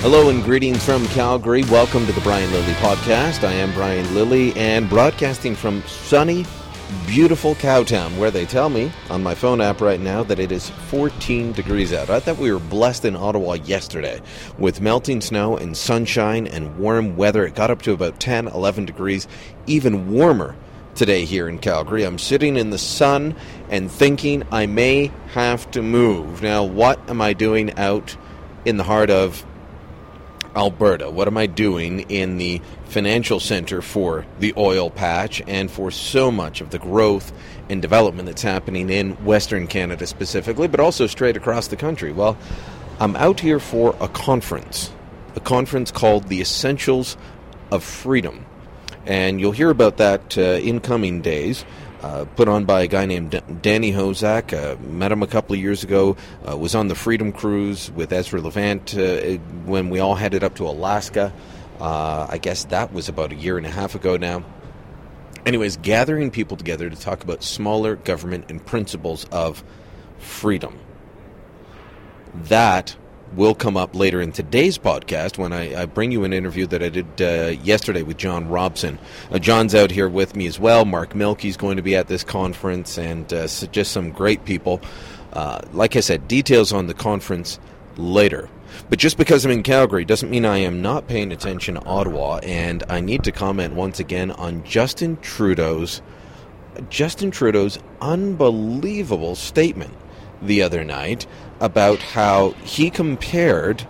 Hello and greetings from Calgary. Welcome to the Brian Lilley Podcast. I am Brian Lilley and broadcasting from sunny, beautiful Cowtown, where they tell me on my phone app right now that it is 14 degrees out. I thought we were blessed in Ottawa yesterday with melting snow and sunshine and warm weather. It got up to about 10, 11 degrees, even warmer today here in Calgary. I'm sitting in the sun and thinking I may have to move. Now, what am I doing out in the heart of Alberta? What am I doing in the financial center for the oil patch and for so much of the growth and development that's happening in Western Canada specifically, but also straight across the country? Well, I'm out here for a conference called the Essentials of Freedom. And you'll hear about that in coming days. Put on by a guy named Danny Hozjak. Met him a couple of years ago. Was on the Freedom Cruise with Ezra Levant when we all headed up to Alaska. I guess that was about a year and a half ago now. Anyways, gathering people together to talk about smaller government and principles of freedom. That will come up later in today's podcast when I bring you an interview that I did yesterday with John Robson. John's out here with me as well. Mark Milke is going to be at this conference, and just some great people. Like I said, details on the conference later. But just because I'm in Calgary doesn't mean I am not paying attention to Ottawa, and I need to comment once again on Justin Trudeau's unbelievable statement the other night about how he compared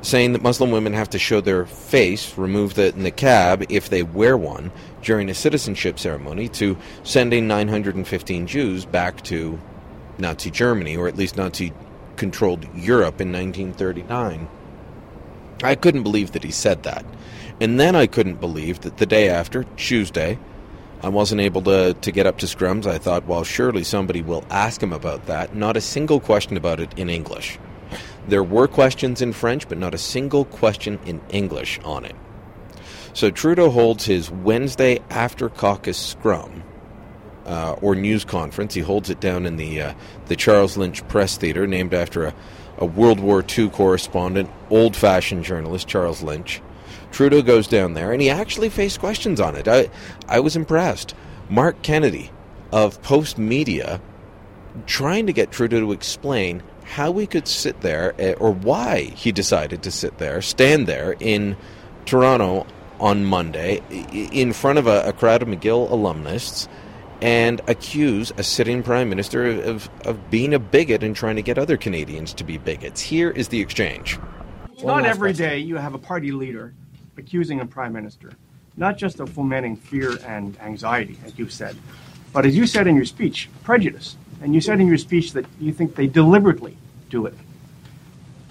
saying that Muslim women have to show their face, remove the niqab if they wear one during a citizenship ceremony, to sending 915 Jews back to Nazi Germany, or at least Nazi-controlled Europe in 1939. I couldn't believe that he said that. And then I couldn't believe that the day after, Tuesday, I wasn't able to get up to scrums. I thought, well, surely somebody will ask him about that. Not a single question about it in English. There were questions in French, but not a single question in English on it. So Trudeau holds his Wednesday after caucus scrum, or news conference. He holds it down in the Charles Lynch Press Theater, named after a World War II correspondent, old-fashioned journalist, Charles Lynch. Trudeau goes down there, and he actually faced questions on it. I was impressed. Mark Kennedy of Post Media trying to get Trudeau to explain how he could sit there, or why he decided to stand there in Toronto on Monday in front of a crowd of McGill alumnists and accuse a sitting prime minister of being a bigot and trying to get other Canadians to be bigots. Here is the exchange. It's not every day you have a party leader accusing a prime minister, not just of fomenting fear and anxiety, as you said, but as you said in your speech, prejudice. And you said in your speech that you think they deliberately do it.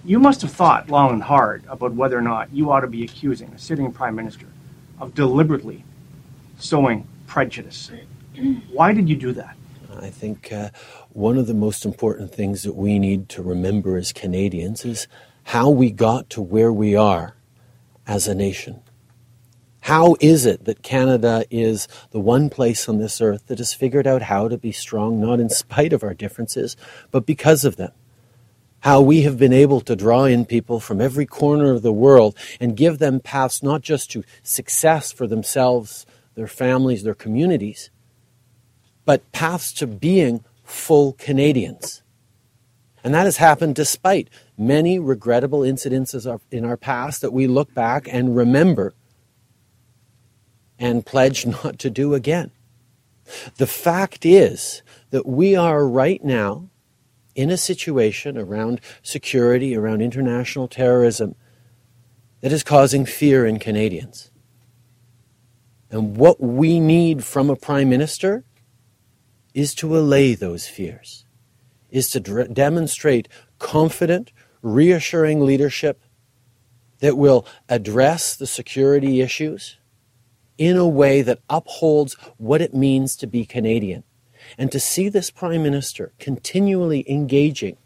You must have thought long and hard about whether or not you ought to be accusing a sitting prime minister of deliberately sowing prejudice. Why did you do that? I think one of the most important things that we need to remember as Canadians is how we got to where we are as a nation. How is it that Canada is the one place on this earth that has figured out how to be strong, not in spite of our differences, but because of them? How we have been able to draw in people from every corner of the world and give them paths not just to success for themselves, their families, their communities, but paths to being full Canadians. And that has happened despite many regrettable incidences in our past that we look back and remember and pledge not to do again. The fact is that we are right now in a situation around security, around international terrorism, that is causing fear in Canadians. And what we need from a prime minister is to allay those fears, is to demonstrate confident, reassuring leadership that will address the security issues in a way that upholds what it means to be Canadian. And to see this Prime Minister continually engaging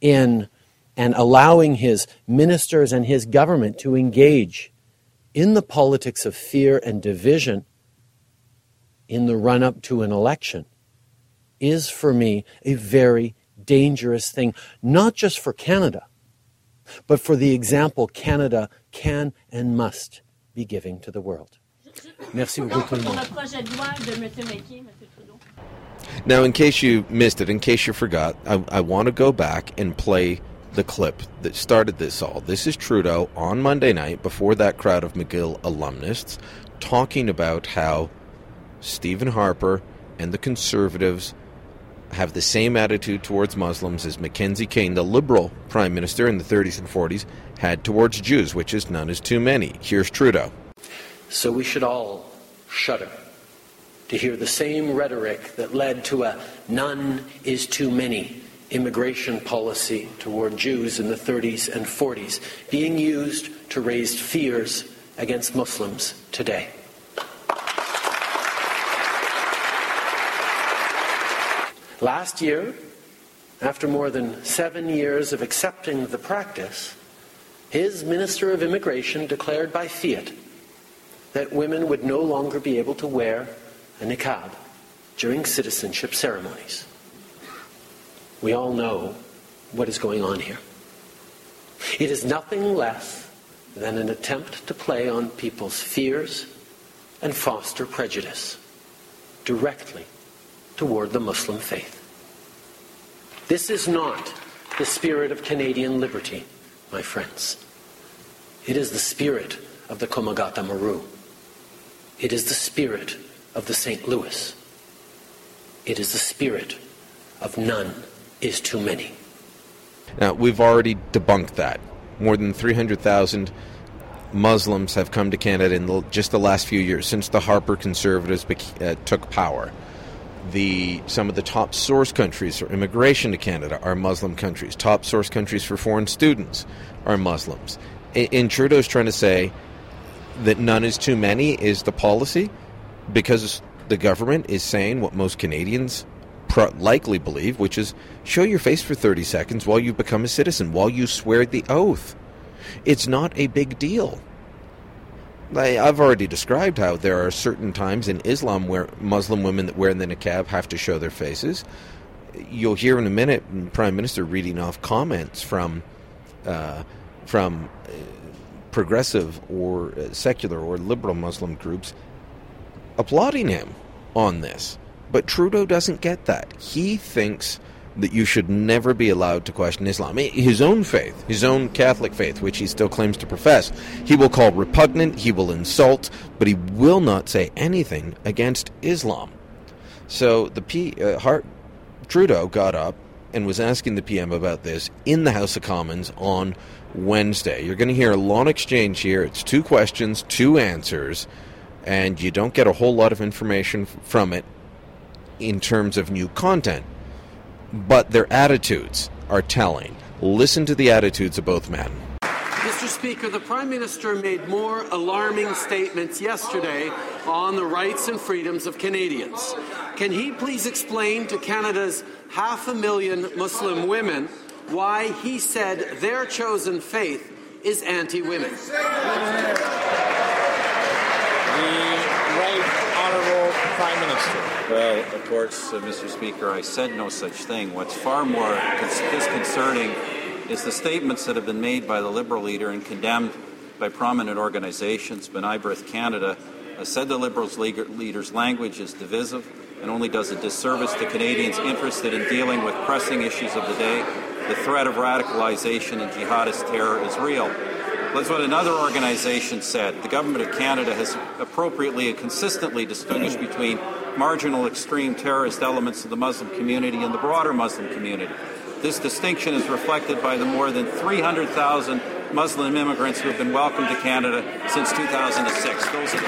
in and allowing his ministers and his government to engage in the politics of fear and division in the run-up to an election is, for me, a very dangerous thing, not just for Canada, but for the example Canada can and must be giving to the world. Merci beaucoup tout le monde. Now, in case you missed it, in case you forgot, I want to go back and play the clip that started this all. This is Trudeau on Monday night before that crowd of McGill alumnists talking about how Stephen Harper and the Conservatives have the same attitude towards Muslims as Mackenzie King, the Liberal Prime Minister in the 30s and 40s, had towards Jews, which is none is too many. Here's Trudeau. So we should all shudder to hear the same rhetoric that led to a none is too many immigration policy toward Jews in the 30s and 40s being used to raise fears against Muslims today. Last year, after more than 7 years of accepting the practice, his Minister of Immigration declared by fiat that women would no longer be able to wear a niqab during citizenship ceremonies. We all know what is going on here. It is nothing less than an attempt to play on people's fears and foster prejudice directly toward the Muslim faith. This is not the spirit of Canadian liberty, my friends. It is the spirit of the Komagata Maru. It is the spirit of the St. Louis. It is the spirit of none is too many. Now, we've already debunked that. More than 300,000 Muslims have come to Canada in just the last few years since the Harper Conservatives took power. Some of the top source countries for immigration to Canada are Muslim countries. Top source countries for foreign students are Muslims. And Trudeau's trying to say that none is too many is the policy because the government is saying what most Canadians likely believe, which is show your face for 30 seconds while you become a citizen, while you swear the oath. It's not a big deal. I've already described how there are certain times in Islam where Muslim women that wear the niqab have to show their faces. You'll hear in a minute the Prime Minister reading off comments from progressive or secular or liberal Muslim groups applauding him on this. But Trudeau doesn't get that. He thinks that you should never be allowed to question Islam. His own faith, his own Catholic faith, which he still claims to profess, he will call repugnant, he will insult, but he will not say anything against Islam. So Trudeau got up and was asking the PM about this in the House of Commons on Wednesday. You're going to hear a long exchange here. It's two questions, two answers, and you don't get a whole lot of information from it in terms of new content. But their attitudes are telling. Listen to the attitudes of both men. Mr. Speaker, the Prime Minister made more alarming statements yesterday on the rights and freedoms of Canadians. Can he please explain to Canada's 500,000 Muslim women why he said their chosen faith is anti-women? The Right Honourable Prime Minister. Well, of course, Mr. Speaker, I said no such thing. What's far more disconcerting is the statements that have been made by the Liberal leader and condemned by prominent organizations. B'nai Brith Canada said the Liberals' leader's language is divisive and only does a disservice to Canadians interested in dealing with pressing issues of the day. The threat of radicalization and jihadist terror is real. That's what another organization said. The Government of Canada has appropriately and consistently distinguished between marginal extreme terrorist elements of the Muslim community and the broader Muslim community. This distinction is reflected by the more than 300,000 Muslim immigrants who have been welcomed to Canada since 2006. Those are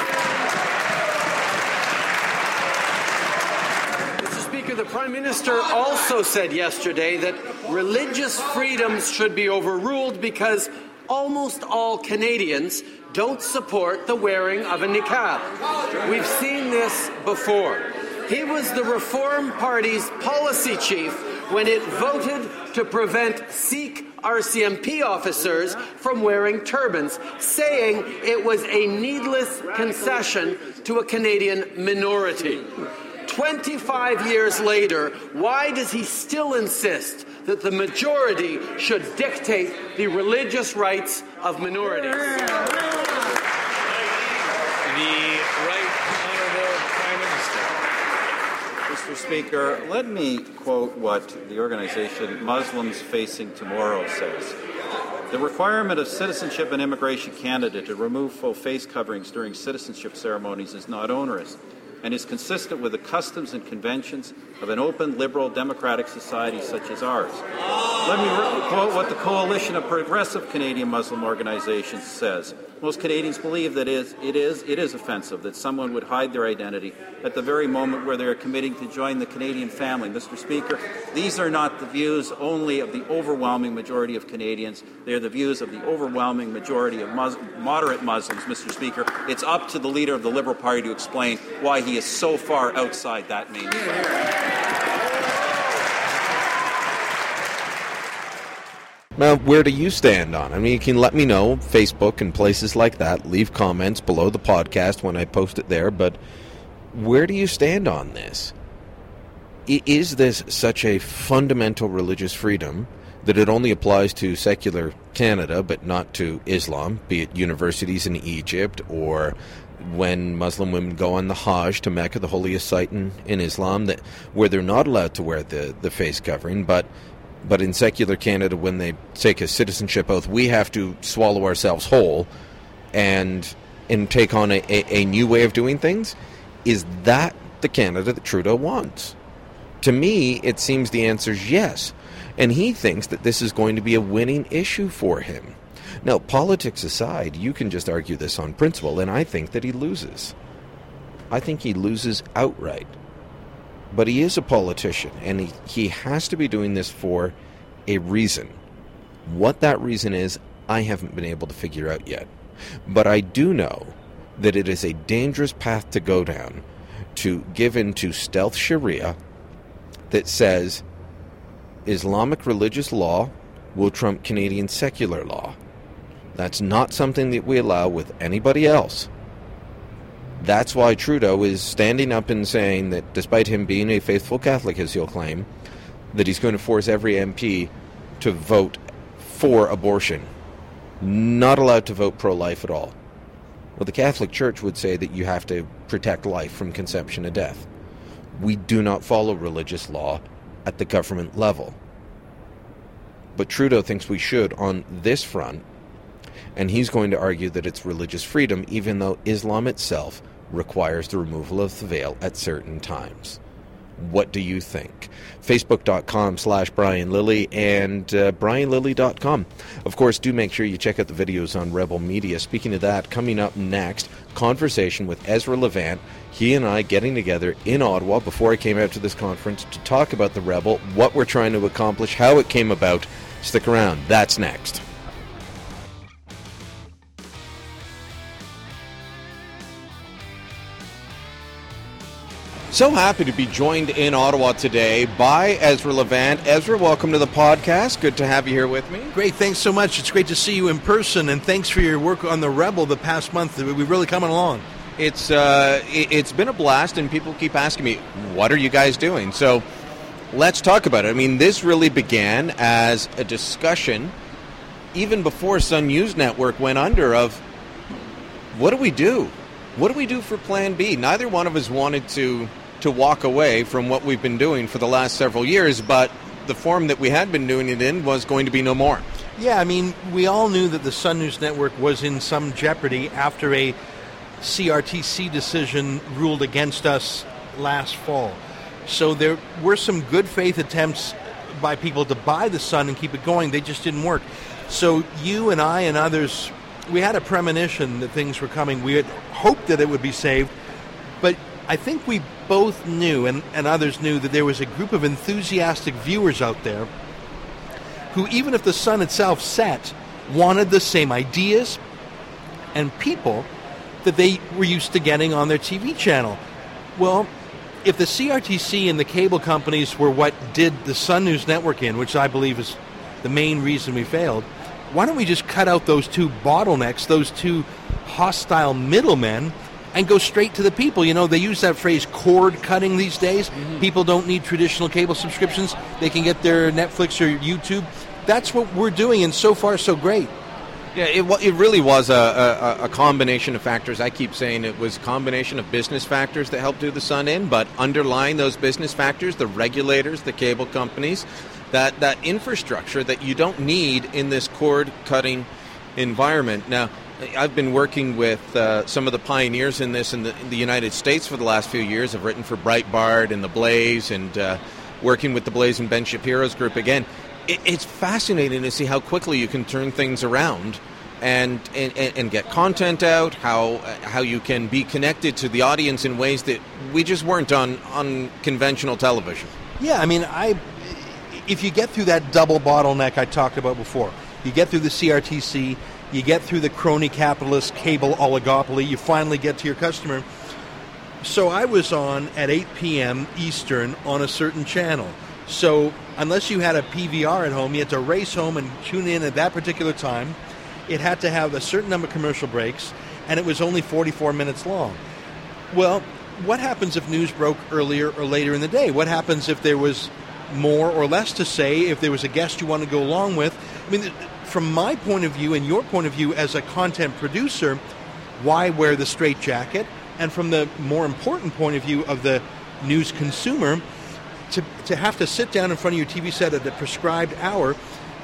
Mr. Speaker, the Prime Minister also said yesterday that religious freedoms should be overruled because almost all Canadians don't support the wearing of a niqab. We've seen this before. He was the Reform Party's policy chief when it voted to prevent Sikh RCMP officers from wearing turbans, saying it was a needless concession to a Canadian minority. 25 years later, why does he still insist that the majority should dictate the religious rights of minorities. Mr. Speaker, let me quote what the organization Muslims Facing Tomorrow says. The requirement of Citizenship and Immigration Canada to remove full face coverings during citizenship ceremonies is not onerous and is consistent with the customs and conventions of an open, liberal, democratic society such as ours. Let me quote what the Coalition of Progressive Canadian Muslim Organizations says. Most Canadians believe that it is offensive that someone would hide their identity at the very moment where they are committing to join the Canadian family. Mr. Speaker, these are not the views only of the overwhelming majority of Canadians. They are the views of the overwhelming majority of moderate Muslims, Mr. Speaker. It's up to the leader of the Liberal Party to explain why he is so far outside that mainstream. Now, where do you stand on? I mean, you can let me know, Facebook and places like that. Leave comments below the podcast when I post it there. But where do you stand on this? Is this such a fundamental religious freedom that it only applies to secular Canada but not to Islam, be it universities in Egypt or when Muslim women go on the Hajj to Mecca, the holiest site in Islam, that where they're not allowed to wear the face covering, but in secular Canada, when they take a citizenship oath, we have to swallow ourselves whole and take on a new way of doing things? Is that the Canada that Trudeau wants? To me, it seems the answer is yes. And he thinks that this is going to be a winning issue for him. Now, politics aside, you can just argue this on principle, and I think that he loses. I think he loses outright. But he is a politician, and he has to be doing this for a reason. What that reason is, I haven't been able to figure out yet. But I do know that it is a dangerous path to go down, to give in to stealth Sharia that says Islamic religious law will trump Canadian secular law. That's not something that we allow with anybody else. That's why Trudeau is standing up and saying that despite him being a faithful Catholic, as he'll claim, that he's going to force every MP to vote for abortion. Not allowed to vote pro-life at all. Well, the Catholic Church would say that you have to protect life from conception to death. We do not follow religious law at the government level. But Trudeau thinks we should on this front, and he's going to argue that it's religious freedom, even though Islam itself requires the removal of the veil at certain times. What do you think? Facebook.com/Brian Lilley and BrianLilley.com. Of course, do make sure you check out the videos on Rebel Media. Speaking of that, coming up next, conversation with Ezra Levant. He and I getting together in Ottawa before I came out to this conference to talk about the Rebel, what we're trying to accomplish, how it came about. Stick around. That's next. So happy to be joined in Ottawa today by Ezra Levant. Ezra, welcome to the podcast. Good to have you here with me. Great. Thanks so much. It's great to see you in person, and thanks for your work on the Rebel the past month. We're really coming along. It's been a blast, and people keep asking me, what are you guys doing? So let's talk about it. I mean, this really began as a discussion, even before Sun News Network went under, of what do we do? What do we do for Plan B? Neither one of us wanted to walk away from what we've been doing for the last several years, but the form that we had been doing it in was going to be no more. Yeah, I mean, we all knew that the Sun News Network was in some jeopardy after a CRTC decision ruled against us last fall. So there were some good faith attempts by people to buy the Sun and keep it going. They just didn't work. So you and I and others, we had a premonition that things were coming. We had hoped that it would be saved, but I think we both knew, and others knew, that there was a group of enthusiastic viewers out there who, even if the Sun itself set, wanted the same ideas and people that they were used to getting on their TV channel. Well, if the CRTC and the cable companies were what did the Sun News Network in, which I believe is the main reason we failed, why don't we just cut out those two bottlenecks, those two hostile middlemen, and go straight to the people. You know, they use that phrase cord cutting these days. Mm-hmm. People don't need traditional cable subscriptions. They can get their Netflix or YouTube. That's what we're doing, and so far, so great. Yeah, it really was a combination of factors. I keep saying it was a combination of business factors that helped do the Sun in, but underlying those business factors, the regulators, the cable companies, that infrastructure that you don't need in this cord-cutting environment. Now, I've been working with some of the pioneers in this in the United States for the last few years. I've written for Breitbart and The Blaze and working with The Blaze and Ben Shapiro's group again. It's fascinating to see how quickly you can turn things around and get content out, how you can be connected to the audience in ways that we just weren't on conventional television. Yeah, I mean, if you get through that double bottleneck I talked about before, you get through the CRTC, you get through the crony capitalist cable oligopoly, you finally get to your customer. So I was on at 8 p.m. Eastern on a certain channel. So unless you had a PVR at home, you had to race home and tune in at that particular time. It had to have a certain number of commercial breaks, and it was only 44 minutes long. Well, what happens if news broke earlier or later in the day? What happens if there was more or less to say, if there was a guest you want to go along with? I mean, from my point of view and your point of view as a content producer, why wear the straitjacket? And from the more important point of view of the news consumer, to have to sit down in front of your TV set at a prescribed hour,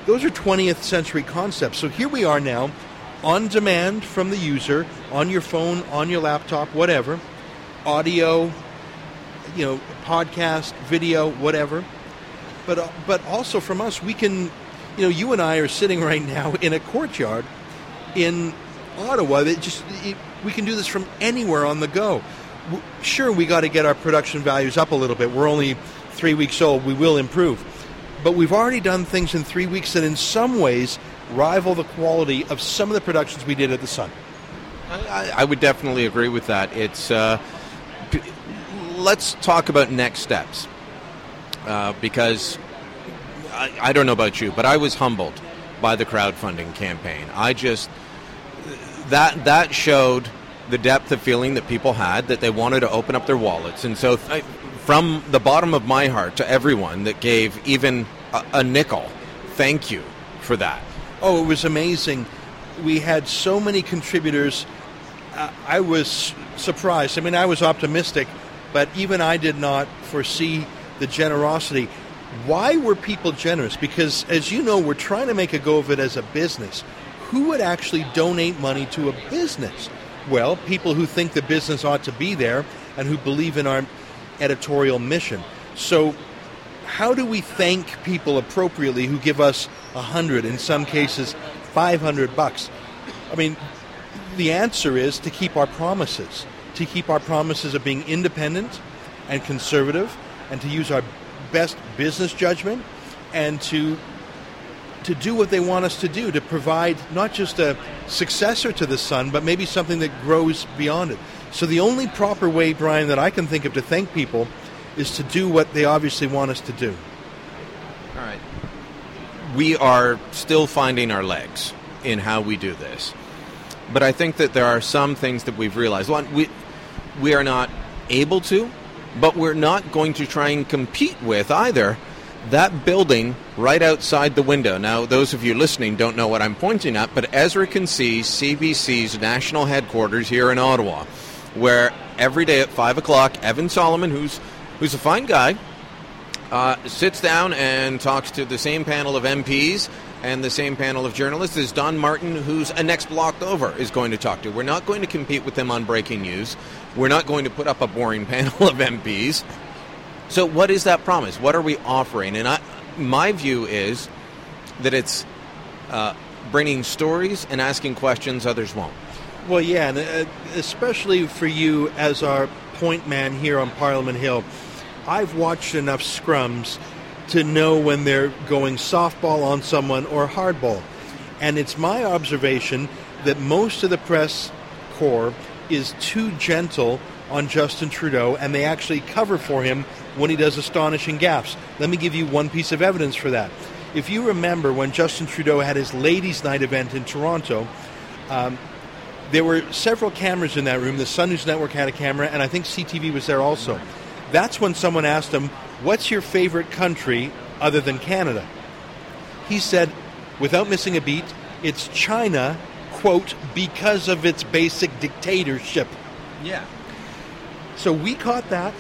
those are 20th century concepts. So here we are now, on demand from the user, on your phone, on your laptop, whatever, audio, you know, podcast, video, whatever. But also from us, we can, you know, you and I are sitting right now in a courtyard in Ottawa. We can do this from anywhere on the go. Sure, we got to get our production values up a little bit. We're only 3 weeks old. We will improve. But we've already done things in 3 weeks that in some ways rival the quality of some of the productions we did at the Sun. I would definitely agree with that. It's let's talk about next steps because I don't know about you, but I was humbled by the crowdfunding campaign. I just that showed the depth of feeling that people had, that they wanted to open up their wallets. And so from the bottom of my heart to everyone that gave even a nickel, thank you for that. Oh, it was amazing. We had so many contributors. I was surprised. I mean, I was optimistic, but even I did not foresee the generosity. Why were people generous? Because, as you know, we're trying to make a go of it as a business. Who would actually donate money to a business? Well, people who think the business ought to be there and who believe in our editorial mission. So how do we thank people appropriately who give us 100, in some cases, $500? I mean, the answer is to keep our promises of being independent and conservative and to use our best business judgment and to do what they want us to do, to provide not just a successor to the Sun, but maybe something that grows beyond it. So the only proper way, Brian, that I can think of to thank people is to do what they obviously want us to do. All right. We are still finding our legs in how we do this. But I think that there are some things that we've realized. One, we are not able to, but we're not going to try and compete with either. That building right outside the window. Now, those of you listening don't know what I'm pointing at, but Ezra can see CBC's national headquarters here in Ottawa, where every day at 5 o'clock, Evan Solomon, who's a fine guy, sits down and talks to the same panel of MPs and the same panel of journalists as Don Martin, who's a next block over, is going to talk to. We're not going to compete with them on breaking news. We're not going to put up a boring panel of MPs. So what is that promise? What are we offering? And my view is that it's bringing stories and asking questions others won't. Well, yeah, and especially for you as our point man here on Parliament Hill, I've watched enough scrums to know when they're going softball on someone or hardball. And it's my observation that most of the press corps is too gentle on Justin Trudeau, and they actually cover for him when he does astonishing gaffes. Let me give you one piece of evidence for that. If you remember when Justin Trudeau had his Ladies' Night event in Toronto, There were several cameras in that room. The Sun News Network had a camera, and I think CTV was there also. That's when someone asked him, what's your favorite country other than Canada? He said, without missing a beat, it's China, quote, because of its basic dictatorship. Yeah. So we caught that,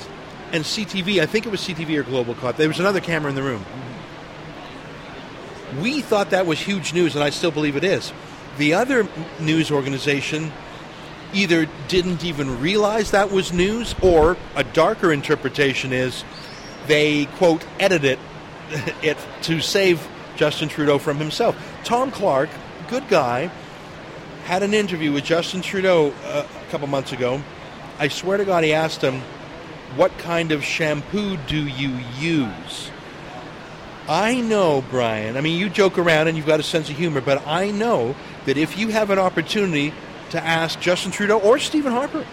and CTV, I think it was CTV or Global caught. There was another camera in the room. Mm-hmm. We thought that was huge news, and I still believe it is. The other news organization either didn't even realize that was news, or a darker interpretation is they, quote, edited it to save Justin Trudeau from himself. Tom Clark, good guy, had an interview with Justin Trudeau a couple months ago. I swear to God, he asked him, what kind of shampoo do you use? I know, Brian, I mean, you joke around and you've got a sense of humor, but I know that if you have an opportunity to ask Justin Trudeau or Stephen Harper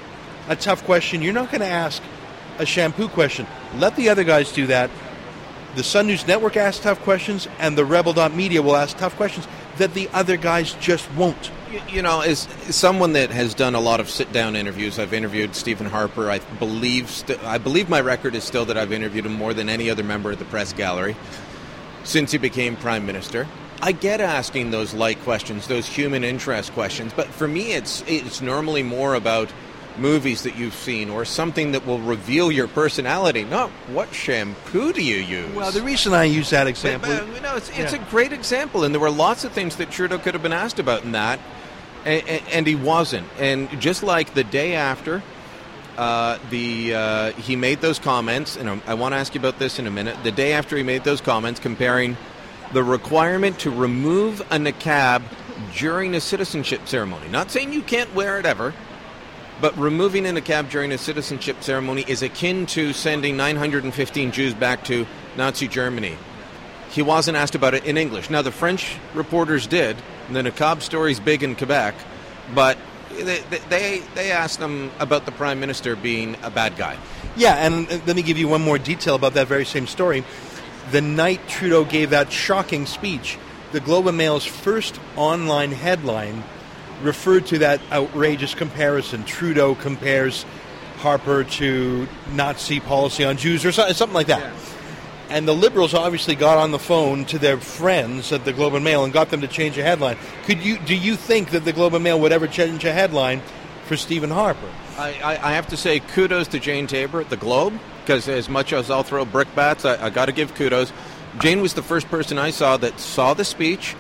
a tough question, you're not going to ask a shampoo question. Let the other guys do that. The Sun News Network asks tough questions, and the Rebel.media will ask tough questions that the other guys just won't. You know, as someone that has done a lot of sit-down interviews, I've interviewed Stephen Harper. I believe my record is still that I've interviewed him more than any other member of the press gallery since he became Prime Minister. I get asking those light questions, those human interest questions, but for me it's normally more about movies that you've seen or something that will reveal your personality, not what shampoo do you use. Well, the reason I use that example... It's a great example, and there were lots of things that Trudeau could have been asked about in that, and he wasn't. And just like the day after he made those comments, and I want to ask you about this in a minute, the day after he made those comments comparing the requirement to remove a niqab during a citizenship ceremony. Not saying you can't wear it ever, but removing a niqab during a citizenship ceremony is akin to sending 915 Jews back to Nazi Germany. He wasn't asked about it in English. Now, the French reporters did. The niqab story's big in Quebec, but they asked him about the Prime Minister being a bad guy. Yeah, and let me give you one more detail about that very same story. The night Trudeau gave that shocking speech, the Globe and Mail's first online headline referred to that outrageous comparison. Trudeau compares Harper to Nazi policy on Jews or something like that. Yeah. And the Liberals obviously got on the phone to their friends at the Globe and Mail and got them to change a headline. Do you think that the Globe and Mail would ever change a headline for Stephen Harper? I have to say kudos to Jane Tabor at the Globe, because as much as I'll throw brickbats, I got to give kudos. Jane was the first person I saw that saw the speech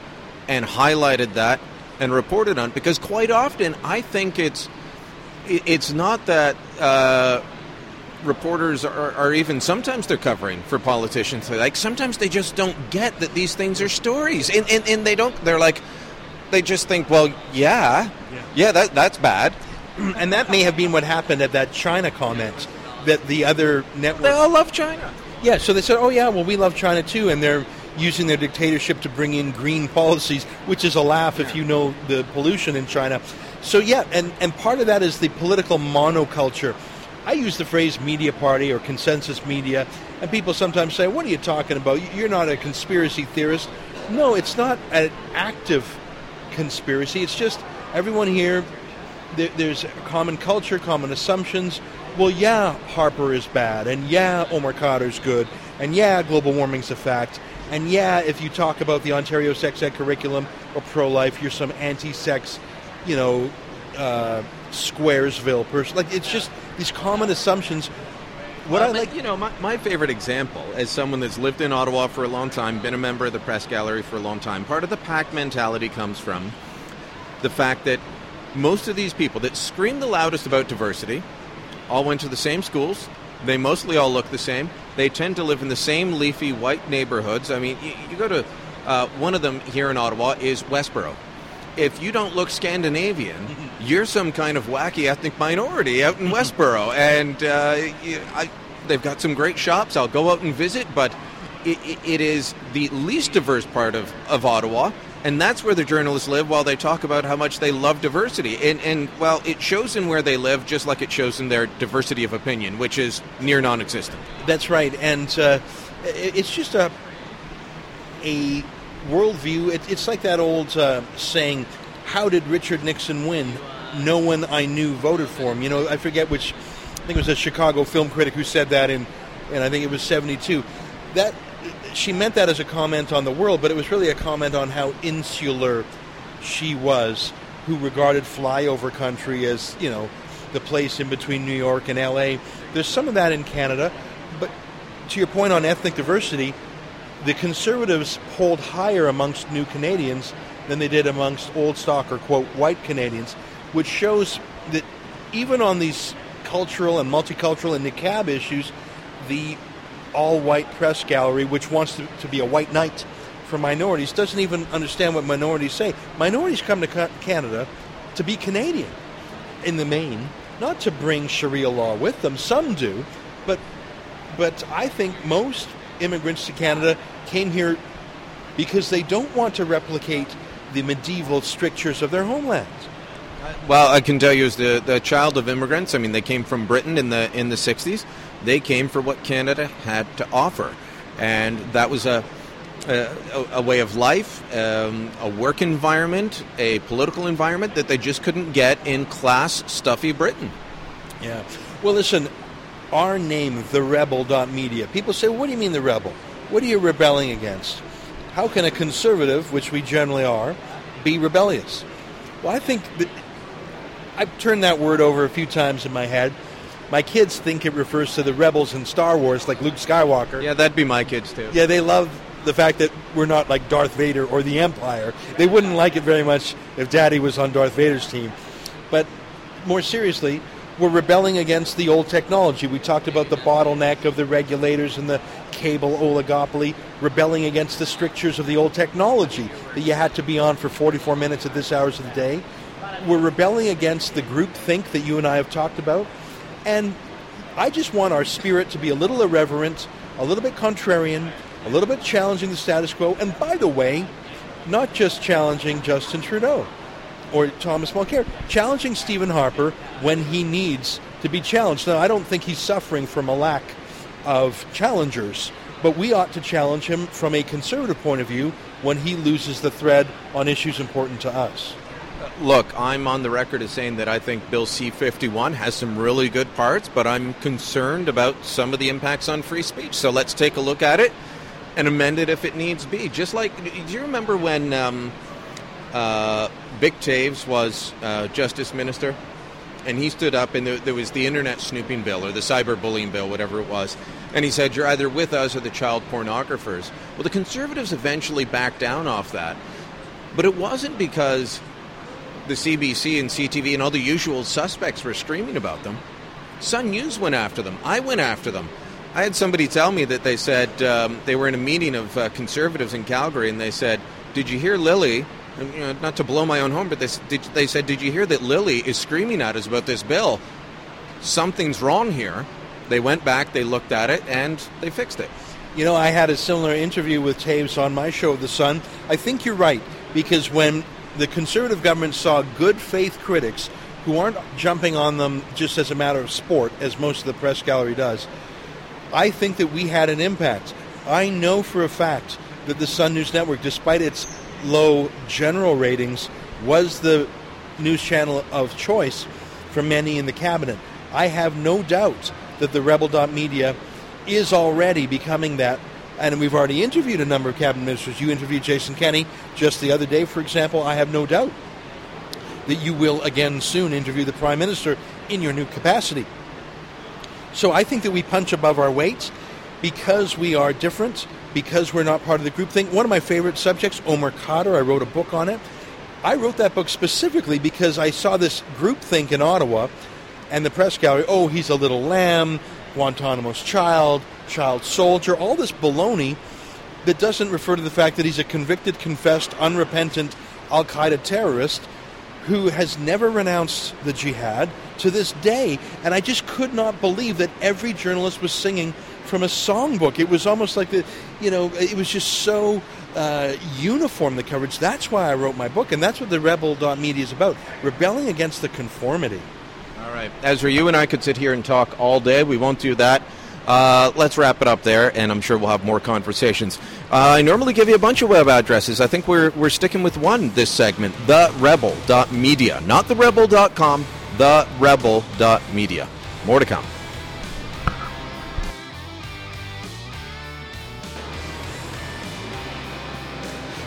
and highlighted that and reported on it, because quite often I think it's not that reporters are even, sometimes they're covering for politicians. Like sometimes they just don't get that these things are stories, and they don't. They're like, they just think, well, yeah, that's bad. And that may have been what happened at that China comment, that the other network... They all love China. Yeah, so they said, oh yeah, well, we love China too, and they're using their dictatorship to bring in green policies, which is a laugh if you know the pollution in China. So yeah, and part of that is the political monoculture. I use the phrase media party or consensus media, and people sometimes say, what are you talking about? You're not a conspiracy theorist. No, it's not an active conspiracy. It's just everyone here... There's a common culture, common assumptions. Well, yeah, Harper is bad, and yeah, Omar Khadr is good, and yeah, global warming's a fact, and yeah, if you talk about the Ontario sex ed curriculum or pro-life, you're some anti-sex, Squaresville person. Like, it's just these common assumptions. My favorite example, as someone that's lived in Ottawa for a long time, been a member of the press gallery for a long time, part of the pack mentality comes from the fact that most of these people that scream the loudest about diversity all went to the same schools. They mostly all look the same. They tend to live in the same leafy white neighborhoods. I mean, you go to one of them here in Ottawa is Westboro. If you don't look Scandinavian, you're some kind of wacky ethnic minority out in Westboro. And they've got some great shops. I'll go out and visit, but it is the least diverse part of Ottawa. And that's where the journalists live while they talk about how much they love diversity. And it shows in where they live, just like it shows in their diversity of opinion, which is near non-existent. That's right. And it's just a worldview. It's like that old saying, how did Richard Nixon win? no one I knew voted for him. You know, I forget which, I think it was a Chicago film critic who said that in I think it was 72. That, she meant that as a comment on the world, but it was really a comment on how insular she was, who regarded flyover country as, you know, the place in between New York and L.A. There's some of that in Canada, but to your point on ethnic diversity, the Conservatives polled higher amongst new Canadians than they did amongst old stock or, quote, white Canadians, which shows that even on these cultural and multicultural and niqab issues, the all-white press gallery, which wants to be a white knight for minorities, doesn't even understand what minorities say. Minorities come to Canada to be Canadian in the main, not to bring Sharia law with them. Some do, but I think most immigrants to Canada came here because they don't want to replicate the medieval strictures of their homeland. Well, I can tell you, as the child of immigrants, I mean, they came from Britain in the 60s. They came for what Canada had to offer, and that was a way of life, a work environment, a political environment that they just couldn't get in class, stuffy Britain. Yeah. Well, listen, our name, therebel.media, people say, what do you mean the rebel? What are you rebelling against? How can a conservative, which we generally are, be rebellious? Well, I think that I've turned that word over a few times in my head. My kids think it refers to the rebels in Star Wars, like Luke Skywalker. Yeah, that'd be my kids, too. Yeah, they love the fact that we're not like Darth Vader or the Empire. They wouldn't like it very much if Daddy was on Darth Vader's team. But more seriously, we're rebelling against the old technology. We talked about the bottleneck of the regulators and the cable oligopoly, rebelling against the strictures of the old technology that you had to be on for 44 minutes at this hours of the day. We're rebelling against the groupthink that you and I have talked about. And I just want our spirit to be a little irreverent, a little bit contrarian, a little bit challenging the status quo, and by the way, not just challenging Justin Trudeau or Thomas Mulcair, challenging Stephen Harper when he needs to be challenged. Now, I don't think he's suffering from a lack of challengers, but we ought to challenge him from a conservative point of view when he loses the thread on issues important to us. Look, I'm on the record as saying that I think Bill C-51 has some really good parts, but I'm concerned about some of the impacts on free speech. So let's take a look at it and amend it if it needs be. Just like, do you remember when Vic Toews was Justice Minister? And he stood up, and there was the Internet Snooping Bill or the Cyberbullying Bill, whatever it was. And he said, you're either with us or the child pornographers. Well, the Conservatives eventually backed down off that. But it wasn't because the CBC and CTV and all the usual suspects were screaming about them. Sun News went after them. I went after them. I had somebody tell me that they said they were in a meeting of Conservatives in Calgary, and they said, did you hear Lilley? And, you know, not to blow my own horn, but they said, did you hear that Lilley is screaming at us about this bill? Something's wrong here. They went back, they looked at it, and they fixed it. You know, I had a similar interview with Toews on my show, The Sun. I think you're right, because when the Conservative government saw good faith critics who aren't jumping on them just as a matter of sport, as most of the press gallery does, I think that we had an impact. I know for a fact that the Sun News Network, despite its low general ratings, was the news channel of choice for many in the cabinet. I have no doubt that the Rebel.media is already becoming that, and we've already interviewed a number of cabinet ministers. You interviewed Jason Kenney just the other day, for example. I have no doubt that you will again soon interview the Prime Minister in your new capacity. So I think that we punch above our weight because we are different, because we're not part of the group thing. One of my favorite subjects, Omar Khadr, I wrote a book on it. I wrote that book specifically because I saw this group think in Ottawa and the press gallery, oh, he's a little lamb, Guantanamo's child, child soldier, all this baloney that doesn't refer to the fact that he's a convicted, confessed, unrepentant al-Qaeda terrorist who has never renounced the jihad to this day. And I just could not believe that every journalist was singing from a songbook. It was almost like, it was just so uniform, the coverage. That's why I wrote my book, and that's what the Rebel.media is about, rebelling against the conformity. All right. Ezra, you and I could sit here and talk all day. We won't do that. Let's wrap it up there, and I'm sure we'll have more conversations. I normally give you a bunch of web addresses. I think we're sticking with one this segment, therebel.media. Not therebel.com, therebel.media. More to come.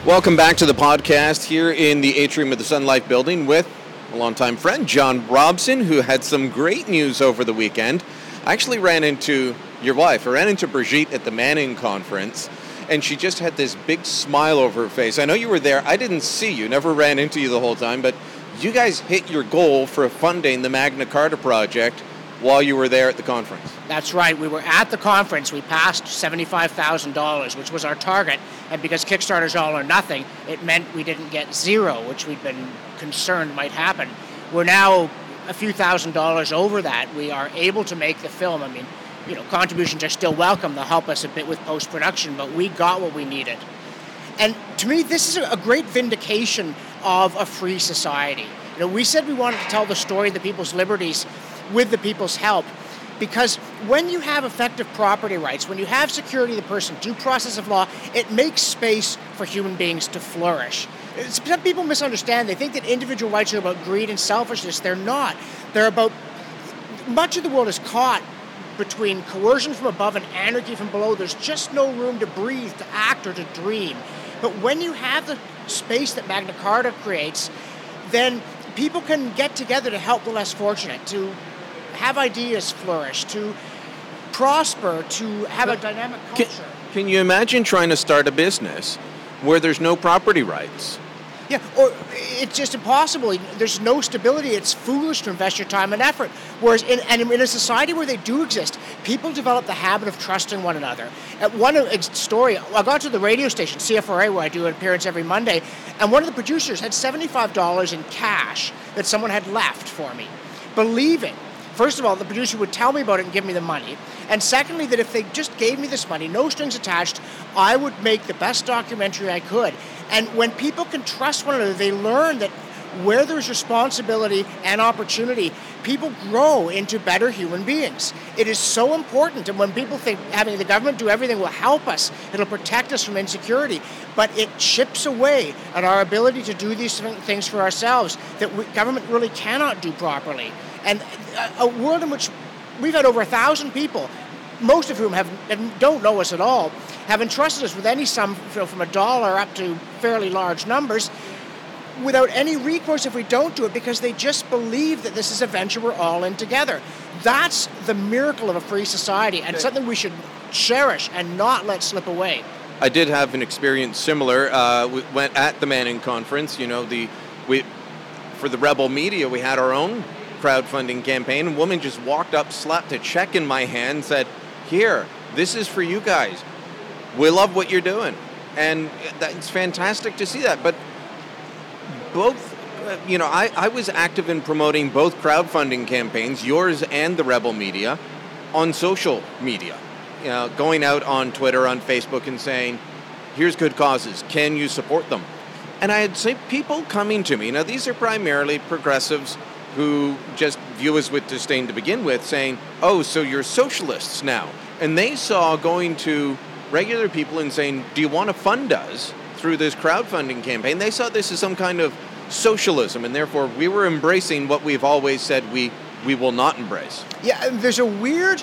Welcome back to the podcast here in the atrium of the Sun Life Building with a longtime friend, John Robson, who had some great news over the weekend. I actually ran into your wife. I ran into Brigitte at the Manning Conference, and she just had this big smile over her face. I know you were there. I didn't see you, never ran into you the whole time, but you guys hit your goal for funding the Magna Carta project while you were there at the conference. That's right. We were at the conference. We passed $75,000, which was our target. And because Kickstarter's all or nothing, it meant we didn't get zero, which we'd been concerned might happen. We're now a few $1,000s over that. We are able to make the film. I mean, you know, contributions are still welcome. They'll help us a bit with post-production, but we got what we needed. And to me, this is a great vindication of a free society. You know, we said we wanted to tell the story of the people's liberties with the people's help, because when you have effective property rights, when you have security of the person, due process of law, it makes space for human beings to flourish. Some people misunderstand. They think that individual rights are about greed and selfishness. They're not. They're about, much of the world is caught between coercion from above and anarchy from below. There's just no room to breathe, to act, or to dream. But when you have the space that Magna Carta creates, then people can get together to help the less fortunate, to have ideas flourish, to prosper, to have a dynamic culture. Can you imagine trying to start a business where there's no property rights? Yeah, or it's just impossible. There's no stability. It's foolish to invest your time and effort. Whereas in a society where they do exist, people develop the habit of trusting one another. At one story, I got to the radio station, CFRA, where I do an appearance every Monday, and one of the producers had $75 in cash that someone had left for me, believing, first of all, the producer would tell me about it and give me the money. And secondly, that if they just gave me this money, no strings attached, I would make the best documentary I could. And when people can trust one another, they learn that where there's responsibility and opportunity, people grow into better human beings. It is so important. And when people think having the government do everything will help us, it'll protect us from insecurity, but it chips away at our ability to do these things for ourselves that government really cannot do properly. And a world in which we've had over 1,000 people, most of whom have and don't know us at all, have entrusted us with any sum, you know, from $1 up to fairly large numbers, without any recourse if we don't do it, because they just believe that this is a venture we're all in together. That's the miracle of a free society, and something we should cherish and not let slip away. I did have an experience similar. We went at the Manning Conference. You know, for the Rebel Media, we had our own crowdfunding campaign. A woman just walked up, slapped a check in my hand, and said, "Here, this is for you guys. We love what you're doing." And it's fantastic to see that. But both, you know, I was active in promoting both crowdfunding campaigns, yours and the Rebel Media, on social media. You know, going out on Twitter, on Facebook, and saying, "Here's good causes. Can you support them?" And I had people coming to me. Now, these are primarily progressives who just view us with disdain to begin with, saying, "Oh, so you're socialists now." And they saw going to regular people and saying, "Do you want to fund us through this crowdfunding campaign?" They saw this as some kind of socialism, and therefore we were embracing what we've always said we will not embrace. Yeah, there's a weird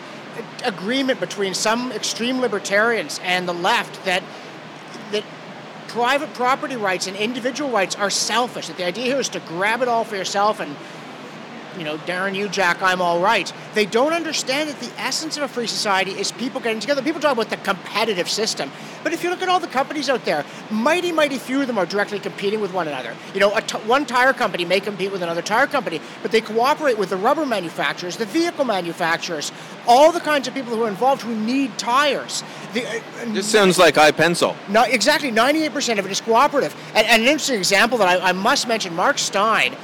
agreement between some extreme libertarians and the left that private property rights and individual rights are selfish, that the idea here is to grab it all for yourself and, you know, Darren Hozjak, I'm all right. They don't understand that the essence of a free society is people getting together. People talk about the competitive system, but if you look at all the companies out there, mighty, mighty few of them are directly competing with one another. You know, one tire company may compete with another tire company, but they cooperate with the rubber manufacturers, the vehicle manufacturers, all the kinds of people who are involved who need tires. This sounds like iPencil. No, exactly. 98% of it is cooperative. And an interesting example that I must mention, Mark Steyn,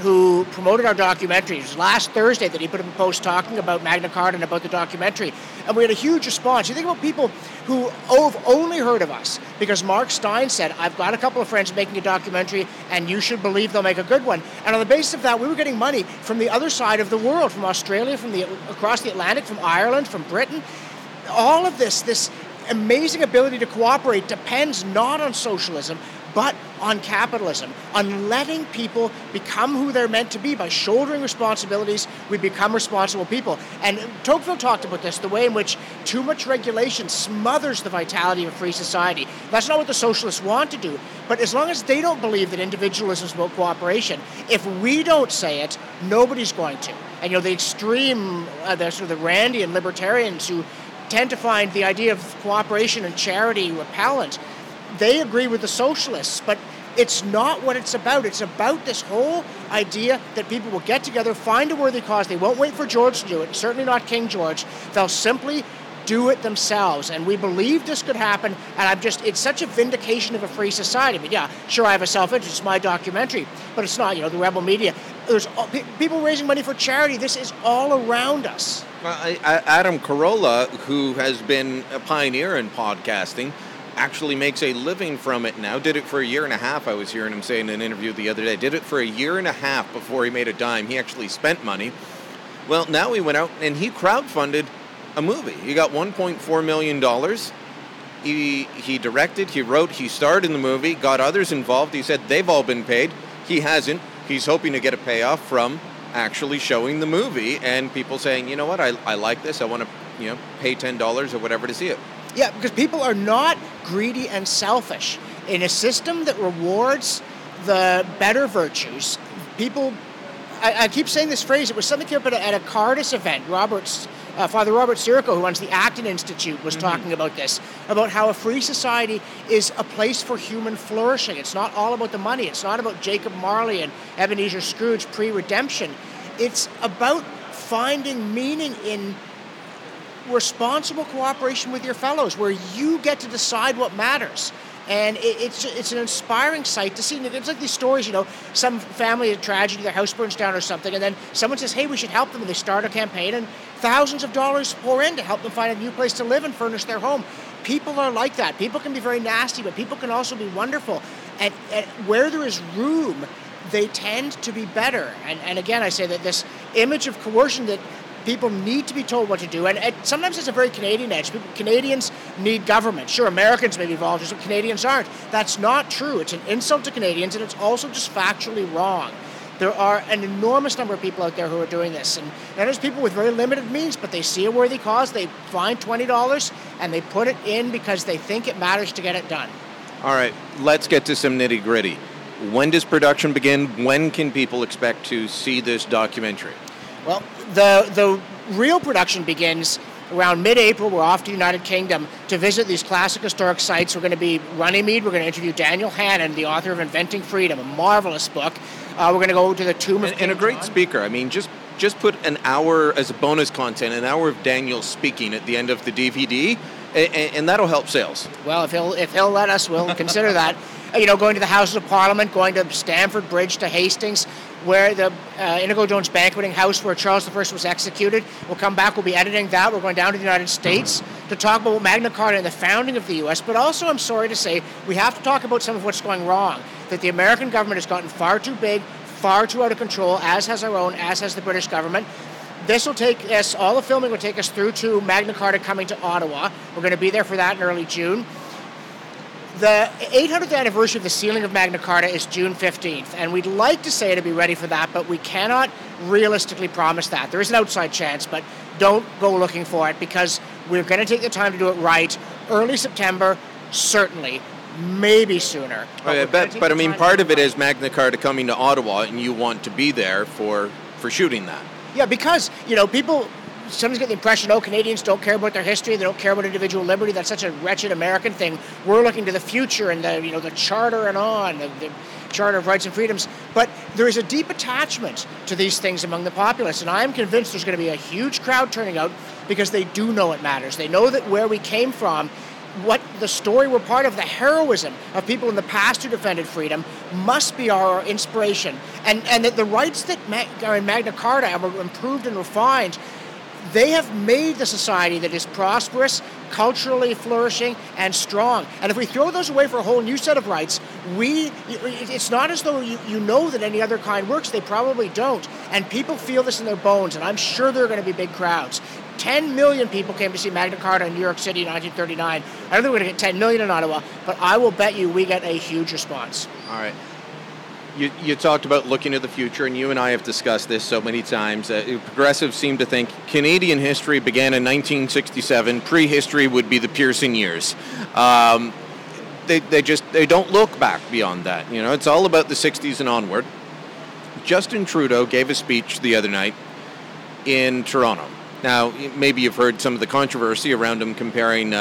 who promoted our documentary. It was last Thursday that he put up a post talking about Magna Carta and about the documentary. And we had a huge response. You think about people who have only heard of us because Mark Steyn said, "I've got a couple of friends making a documentary and you should believe they'll make a good one." And on the basis of that, we were getting money from the other side of the world, from Australia, from across the Atlantic, from Ireland, from Britain. all of this amazing ability to cooperate depends not on socialism, but on capitalism, on letting people become who they're meant to be. By shouldering responsibilities, we become responsible people. And Tocqueville talked about this, the way in which too much regulation smothers the vitality of a free society. That's not what the socialists want to do. But as long as they don't believe that individualism is about cooperation, if we don't say it, nobody's going to. And the extreme, the Randian libertarians who tend to find the idea of cooperation and charity repellent, they agree with the socialists, but it's not what it's about. It's about this whole idea that people will get together, find a worthy cause. They won't wait for George to do it, certainly not King George. They'll simply do it themselves. And we believe this could happen, and it's such a vindication of a free society. I mean, yeah, sure, I have a self-interest. It's my documentary, but it's not, the Rebel Media. There's people raising money for charity. This is all around us. Adam Carolla, who has been a pioneer in podcasting, actually makes a living from it now. Did it for a year and a half, I was hearing him say in an interview the other day. Did it for a year and a half before he made a dime. He actually spent money. Well, now he went out and he crowdfunded a movie. He got $1.4 million. He directed, he wrote, he starred in the movie, got others involved. He said they've all been paid. He hasn't. He's hoping to get a payoff from actually showing the movie and people saying, you know what, I like this. I want to, pay $10 or whatever to see it. Yeah, because people are not greedy and selfish. In a system that rewards the better virtues, people... I keep saying this phrase. It was something came up at a Cardis event. Father Robert Sirico, who runs the Acton Institute, was talking about this, about how a free society is a place for human flourishing. It's not all about the money. It's not about Jacob Marley and Ebenezer Scrooge pre-redemption. It's about finding meaning in responsible cooperation with your fellows, where you get to decide what matters. And it's an inspiring sight to see. It's like these stories, some family, a tragedy, their house burns down or something, and then someone says, hey, we should help them, and they start a campaign, and thousands of dollars pour in to help them find a new place to live and furnish their home. People are like that. People can be very nasty, but people can also be wonderful. And where there is room, they tend to be better. And again, I say that this image of coercion that people need to be told what to do, and sometimes it's a very Canadian edge. Canadians need government. Sure, Americans may be volunteers, but Canadians aren't. That's not true. It's an insult to Canadians, and it's also just factually wrong. There are an enormous number of people out there who are doing this, and there's people with very limited means, but they see a worthy cause, they find $20, and they put it in because they think it matters to get it done. All right, let's get to some nitty-gritty. When does production begin? When can people expect to see this documentary? Well, the real production begins around mid-April. We're off to the United Kingdom to visit these classic historic sites. We're going to be Runnymede. We're going to interview Daniel Hannan, the author of Inventing Freedom, a marvelous book. We're going to go to the Tomb of King and a great John. Speaker. I mean, just put an hour as a bonus content, an hour of Daniel speaking at the end of the DVD, and that'll help sales. Well, if he'll let us, we'll consider that. Going to the Houses of Parliament, going to Stamford Bridge, to Hastings, where the Inigo Jones Banqueting House, where Charles I was executed. We'll come back, we'll be editing that. We're going down to the United States to talk about Magna Carta and the founding of the U.S., but also, I'm sorry to say, we have to talk about some of what's going wrong, that the American government has gotten far too big, far too out of control, as has our own, as has the British government. All the filming will take us through to Magna Carta coming to Ottawa. We're going to be there for that in early June. The 800th anniversary of the sealing of Magna Carta is June 15th, and we'd like to say to be ready for that, but we cannot realistically promise that. There is an outside chance, but don't go looking for it, because we're going to take the time to do it right. Early September, certainly, maybe sooner. But I mean, part of it is Magna Carta coming to Ottawa, and you want to be there for shooting that. Yeah, because, people... Sometimes get the impression, Canadians don't care about their history, they don't care about individual liberty, that's such a wretched American thing. We're looking to the future and the Charter and on, the Charter of Rights and Freedoms. But there is a deep attachment to these things among the populace, and I am convinced there's going to be a huge crowd turning out because they do know it matters. They know that where we came from, what the story we're part of, the heroism of people in the past who defended freedom must be our inspiration. And that the rights that are in Magna Carta are improved and refined. They have made the society that is prosperous, culturally flourishing, and strong. And if we throw those away for a whole new set of rights, it's not as though you know that any other kind works. They probably don't. And people feel this in their bones, and I'm sure there are going to be big crowds. 10 million people came to see Magna Carta in New York City in 1939. I don't think we're going to get 10 million in Ottawa, but I will bet you we get a huge response. All right. You talked about looking to the future, and you and I have discussed this so many times. Progressives seem to think Canadian history began in 1967. Pre-history would be the Pearson years. They don't look back beyond that. You know, it's all about the 60s and onward. Justin Trudeau gave a speech the other night in Toronto. Now, maybe you've heard some of the controversy around him comparing,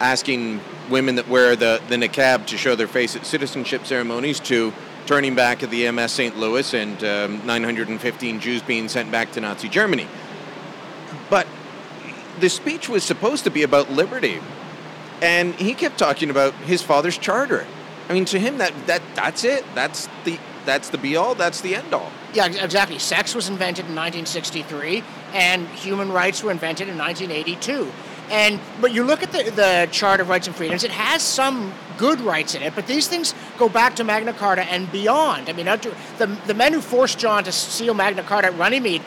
asking women that wear the niqab to show their face at citizenship ceremonies to turning back at the MS St. Louis and 915 Jews being sent back to Nazi Germany. But the speech was supposed to be about liberty. And he kept talking about his father's charter. I mean, to him, that's it. That's the be-all. That's the end-all. Yeah, exactly. Sex was invented in 1963, and human rights were invented in 1982. But you look at the Charter of Rights and Freedoms, it has some good rights in it, but these things go back to Magna Carta and beyond. I mean, the men who forced John to seal Magna Carta at Runnymede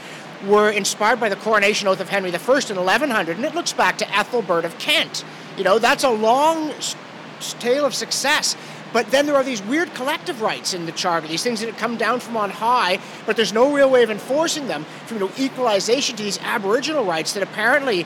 were inspired by the coronation oath of Henry I in 1100, and it looks back to Ethelbert of Kent. You know, that's a long tale of success. But then there are these weird collective rights in the Charter, these things that come down from on high, but there's no real way of enforcing them, from equalization to these Aboriginal rights that apparently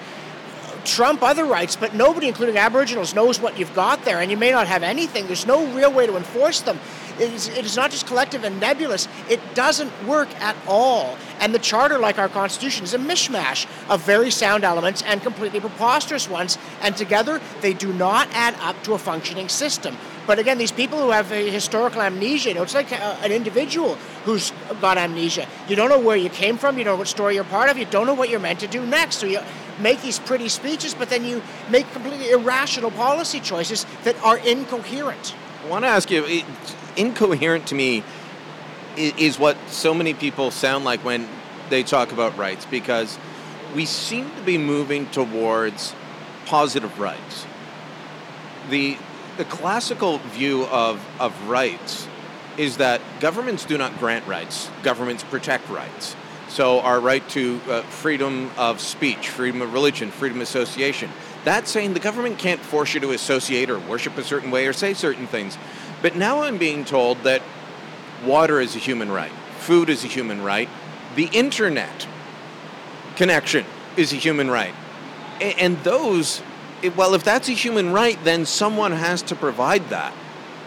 trump other rights, but nobody, including Aboriginals, knows what you've got there, and you may not have anything. There's no real way to enforce them. It is not just collective and nebulous. It doesn't work at all. And the Charter, like our Constitution, is a mishmash of very sound elements and completely preposterous ones, and together they do not add up to a functioning system. But again, these people who have a historical amnesia, you know, it's like an individual who's got amnesia. You don't know where you came from, you don't know what story you're part of, you don't know what you're meant to do next. So you make these pretty speeches, but then you make completely irrational policy choices that are incoherent. I want to ask you, incoherent to me is what so many people sound like when they talk about rights, because we seem to be moving towards positive rights. The classical view of rights is that governments do not grant rights, governments protect rights. So our right to freedom of speech, freedom of religion, freedom of association, that's saying the government can't force you to associate or worship a certain way or say certain things. But now I'm being told that water is a human right, food is a human right, the internet connection is a human right. And those, well, if that's a human right, then someone has to provide that.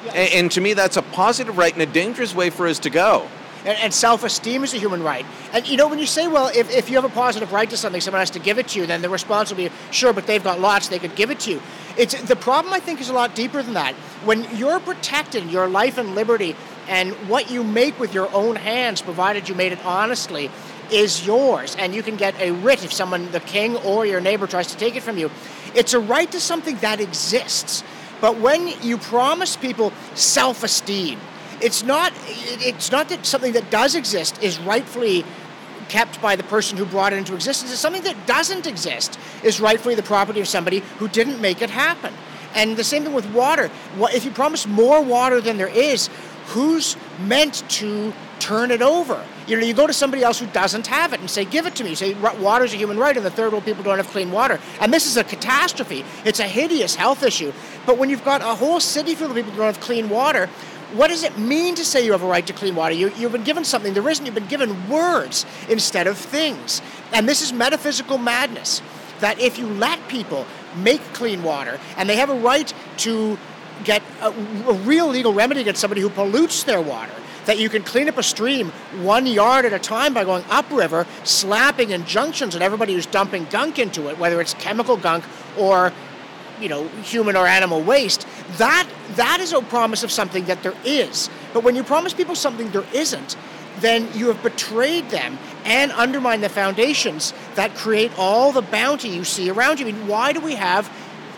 Yes. And to me, that's a positive right and a dangerous way for us to go. And self-esteem is a human right. And, you know, when you say, well, if you have a positive right to something, someone has to give it to you, then the response will be, sure, but they've got lots, they could give it to you. The problem, I think, is a lot deeper than that. When you're protecting your life and liberty and what you make with your own hands, provided you made it honestly, is yours, and you can get a writ if someone, the king or your neighbor, tries to take it from you. It's a right to something that exists. But when you promise people self-esteem, it's not that something that does exist is rightfully kept by the person who brought it into existence. It's something that doesn't exist is rightfully the property of somebody who didn't make it happen. And the same thing with water. If you promise more water than there is, who's meant to turn it over? You know, you go to somebody else who doesn't have it and say, give it to me. You say, water's a human right, and the third world people don't have clean water. And this is a catastrophe. It's a hideous health issue. But when you've got a whole city full of people who don't have clean water, what does it mean to say you have a right to clean water? You've been given something there isn't. You've been given words instead of things. And this is metaphysical madness, that if you let people make clean water and they have a right to get a real legal remedy against somebody who pollutes their water, that you can clean up a stream 1 yard at a time by going upriver, slapping injunctions on everybody who's dumping gunk into it, whether it's chemical gunk or, you know, human or animal waste, that is a promise of something that there is. But when you promise people something there isn't, then you have betrayed them and undermined the foundations that create all the bounty you see around you. I mean, why do we have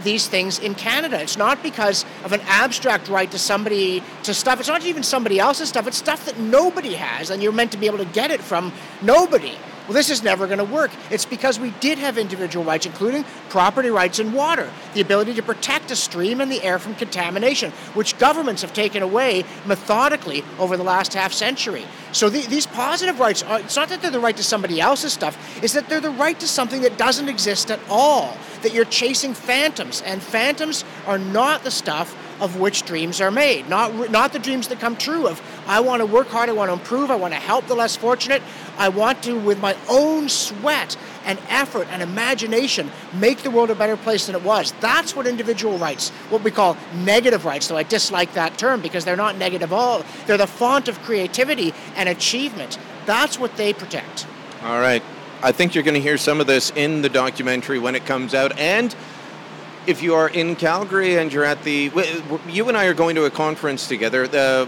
these things in Canada? It's not because of an abstract right to somebody, to stuff. It's not even somebody else's stuff. It's stuff that nobody has, and you're meant to be able to get it from nobody. well, this is never going to work. It's because we did have individual rights, including property rights and water, the ability to protect the stream and the air from contamination, which governments have taken away methodically over the last half century. So these positive rights, it's not that they're the right to somebody else's stuff, it's that they're the right to something that doesn't exist at all, that you're chasing phantoms, and phantoms are not the stuff of which dreams are made, not the dreams that come true of, I want to work hard, I want to improve, I want to help the less fortunate, I want to, with my own sweat and effort and imagination, make the world a better place than it was. That's what individual rights, what we call negative rights, though I dislike that term because they're not negative at all. They're the font of creativity and achievement. That's what they protect. All right. I think you're going to hear some of this in the documentary when it comes out. And if you are in Calgary and you're at the, you and I are going to a conference together. The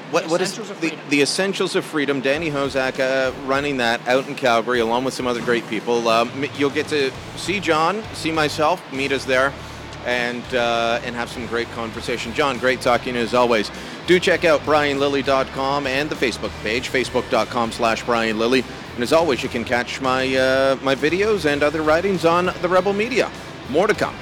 Essentials of Freedom. Danny Hozjak running that out in Calgary, along with some other great people. You'll get to see John, see myself, meet us there, and have some great conversation. John, great talking as always. Do check out brianlilley.com and the Facebook page, facebook.com/brianlilley. And as always, you can catch my videos and other writings on the Rebel Media. More to come.